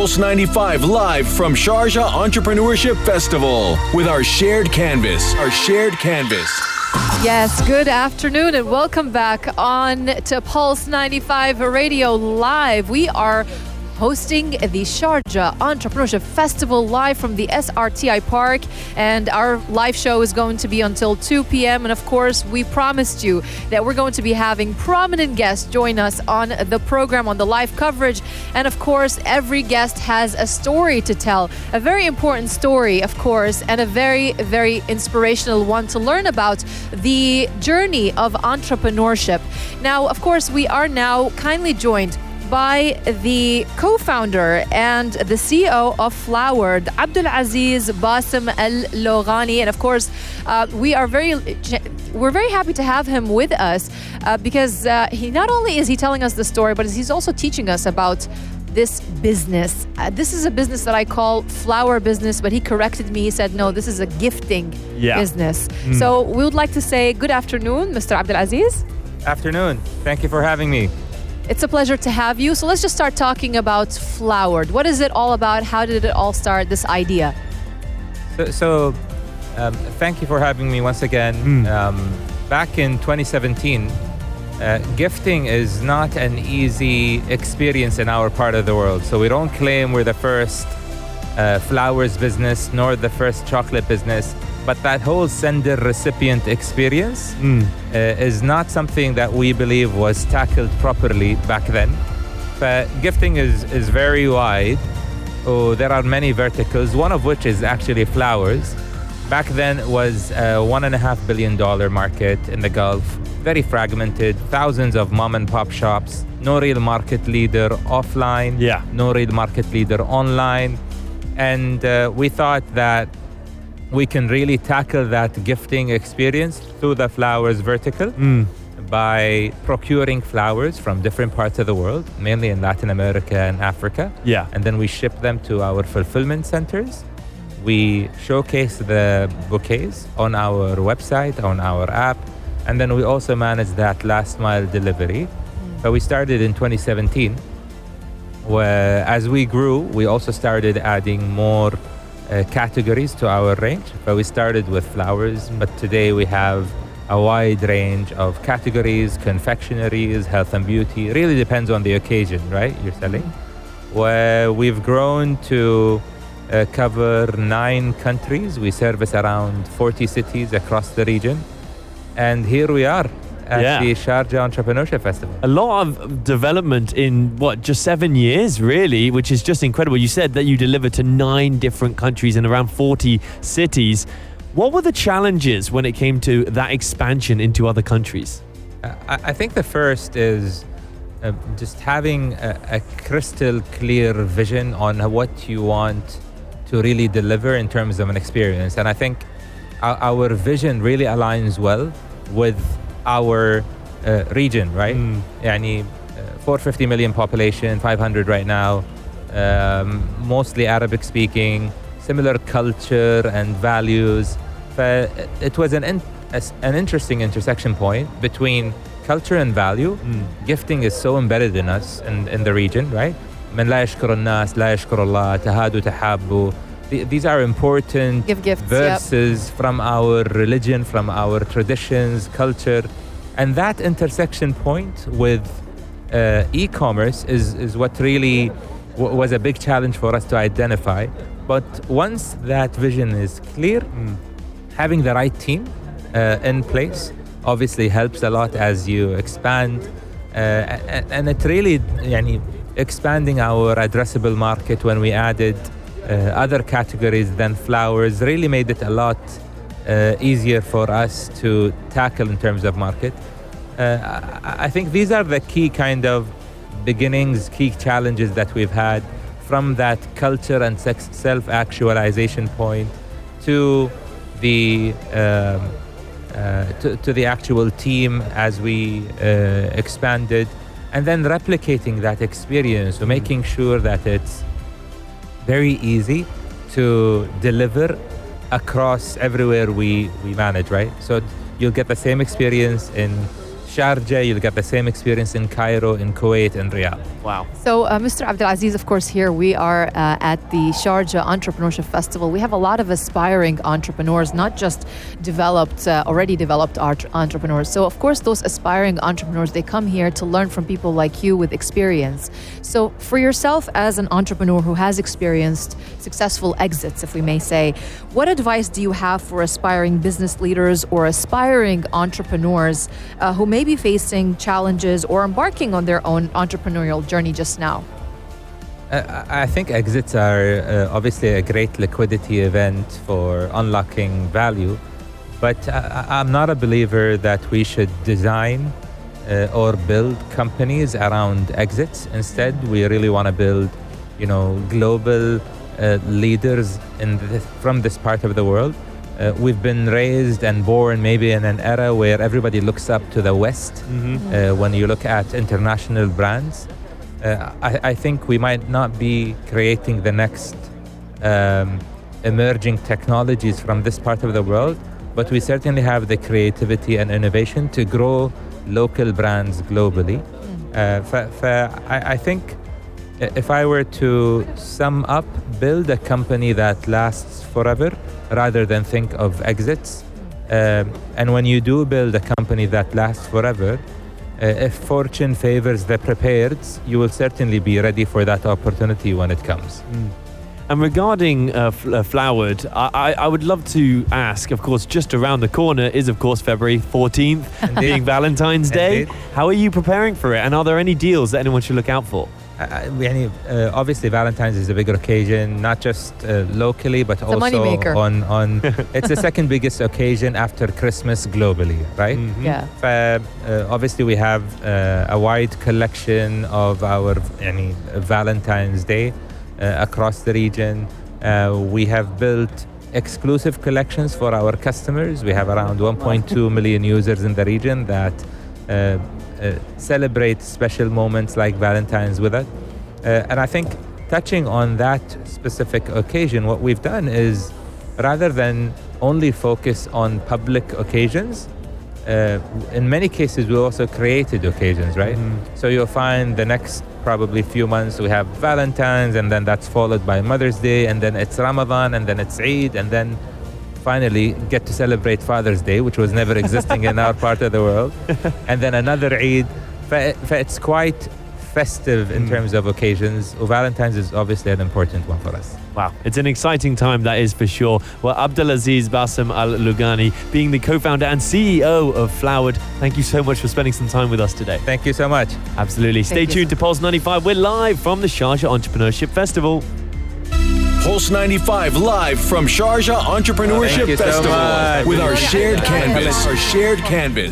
Pulse95 live from Sharjah Entrepreneurship Festival with our shared canvas, Yes, good afternoon and welcome back on to Pulse95 Radio Live. We are hosting the Sharjah Entrepreneurship Festival live from the SRTI Park, and our live show is going to be until 2 p.m. And of course, we promised you that we're going to be having prominent guests join us on the program, on the live coverage. And of course, every guest has a story to tell, a very important story, of course, and a very, very inspirational one to learn about the journey of entrepreneurship. Now, of course, we are now kindly joined by the co-founder and the CEO of Floward, Abdulaziz Basim Al-Loghani, and of course, we're very happy to have him with us because he not only is he telling us the story, but he's also teaching us about this business. This is a business that I call flower business, but he corrected me. He said, no, this is a gifting business. So we would like to say good afternoon, Mr. Abdulaziz. Afternoon. Thank you for having me. It's a pleasure to have you. So let's just start talking about Floward. What is it all about? How did it all start, this idea? So thank you for having me once again. Back in 2017, gifting is not an easy experience in our part of the world. So we don't claim we're the first flowers business, nor the first chocolate business. But that whole sender-recipient experience is not something that we believe was tackled properly back then. But gifting is very wide. There are many verticals, one of which is actually flowers. Back then was a $1.5 billion market in the Gulf, very fragmented, thousands of mom and pop shops, no real market leader offline, no real market leader online. And we thought that we can really tackle that gifting experience through the flowers vertical by procuring flowers from different parts of the world, mainly in Latin America and Africa. And then we ship them to our fulfillment centers. We showcase the bouquets on our website, on our app, and then we also manage that last mile delivery. So we started in 2017, where as we grew, we also started adding more categories to our range, but we started with flowers. But today we have a wide range of categories, confectioneries, health and beauty. It really depends on the occasion, right? You're selling. Where we've grown to cover 9 countries. We service around 40 cities across the region, and here we are at the Sharjah Entrepreneurship Festival. A lot of development in, just 7 years, really, which is just incredible. You said that you delivered to 9 different countries and around 40 cities. What were the challenges when it came to that expansion into other countries? I think the first is just having a crystal clear vision on what you want to really deliver in terms of an experience. And I think our vision really aligns well with our region, right? 450 million population, 500 right now, mostly Arabic speaking, similar culture and values. But it was an interesting intersection point between culture and value. Gifting is so embedded in us and in the region, right? من لا يشكر الناس لا يشكر الله تهادوا تحابوا. These are important verses from our religion, from our traditions, culture. And that intersection point with e-commerce is what really was a big challenge for us to identify. But once that vision is clear, having the right team in place obviously helps a lot as you expand. And it really, expanding our addressable market when we added other categories than flowers really made it a lot easier for us to tackle in terms of market. I think these are the key kind of beginnings, key challenges that we've had from that culture and self-actualization point to the actual team as we expanded, and then replicating that experience, so making sure that it's very easy to deliver across everywhere we manage, right? So you'll get the same experience in Sharjah, you'll get the same experience in Cairo, in Kuwait, and Riyadh. Wow. So Mr. Abdulaziz, of course, here we are at the Sharjah Entrepreneurship Festival. We have a lot of aspiring entrepreneurs, not just developed, already developed entrepreneurs. So of course, those aspiring entrepreneurs, they come here to learn from people like you with experience. So for yourself as an entrepreneur who has experienced successful exits, if we may say, what advice do you have for aspiring business leaders or aspiring entrepreneurs who may be facing challenges or embarking on their own entrepreneurial journey just now? I think exits are obviously a great liquidity event for unlocking value, but I'm not a believer that we should design or build companies around exits. Instead, we really want to build, global leaders from this part of the world. We've been raised and born maybe in an era where everybody looks up to the West. When you look at international brands, I think we might not be creating the next emerging technologies from this part of the world, but we certainly have the creativity and innovation to grow local brands globally. I think if I were to sum up, build a company that lasts forever rather than think of exits. And when you do build a company that lasts forever, if fortune favors the prepared, you will certainly be ready for that opportunity when it comes. And regarding Floward, I would love to ask, of course, just around the corner is, of course, February 14th, indeed, being Valentine's Day. Indeed. How are you preparing for it? And are there any deals that anyone should look out for? Obviously, Valentine's is a bigger occasion, not just locally, but it's also on it's the second biggest occasion after Christmas globally, right? Obviously, we have a wide collection of our Valentine's Day across the region. We have built exclusive collections for our customers. We have around 1.2 million users in the region that celebrate special moments like Valentine's with us. And I think touching on that specific occasion, what we've done is rather than only focus on public occasions, in many cases, we also created occasions, right? So you'll find the next probably few months, we have Valentine's, and then that's followed by Mother's Day, and then it's Ramadan, and then it's Eid, and then finally get to celebrate Father's Day, which was never existing in our part of the world, and then another Eid. It's quite festive in terms of occasions. Valentine's is obviously an important one for us. Wow, it's an exciting time, that is for sure. Well, Abdulaziz Basim Al-Loghani, being the co-founder and CEO of Floward, thank you so much for spending some time with us today. Thank you so much. Absolutely. Stay tuned to Pulse95. We're live from the Sharjah Entrepreneurship Festival. Pulse95 live from Sharjah Entrepreneurship Festival with our shared canvas.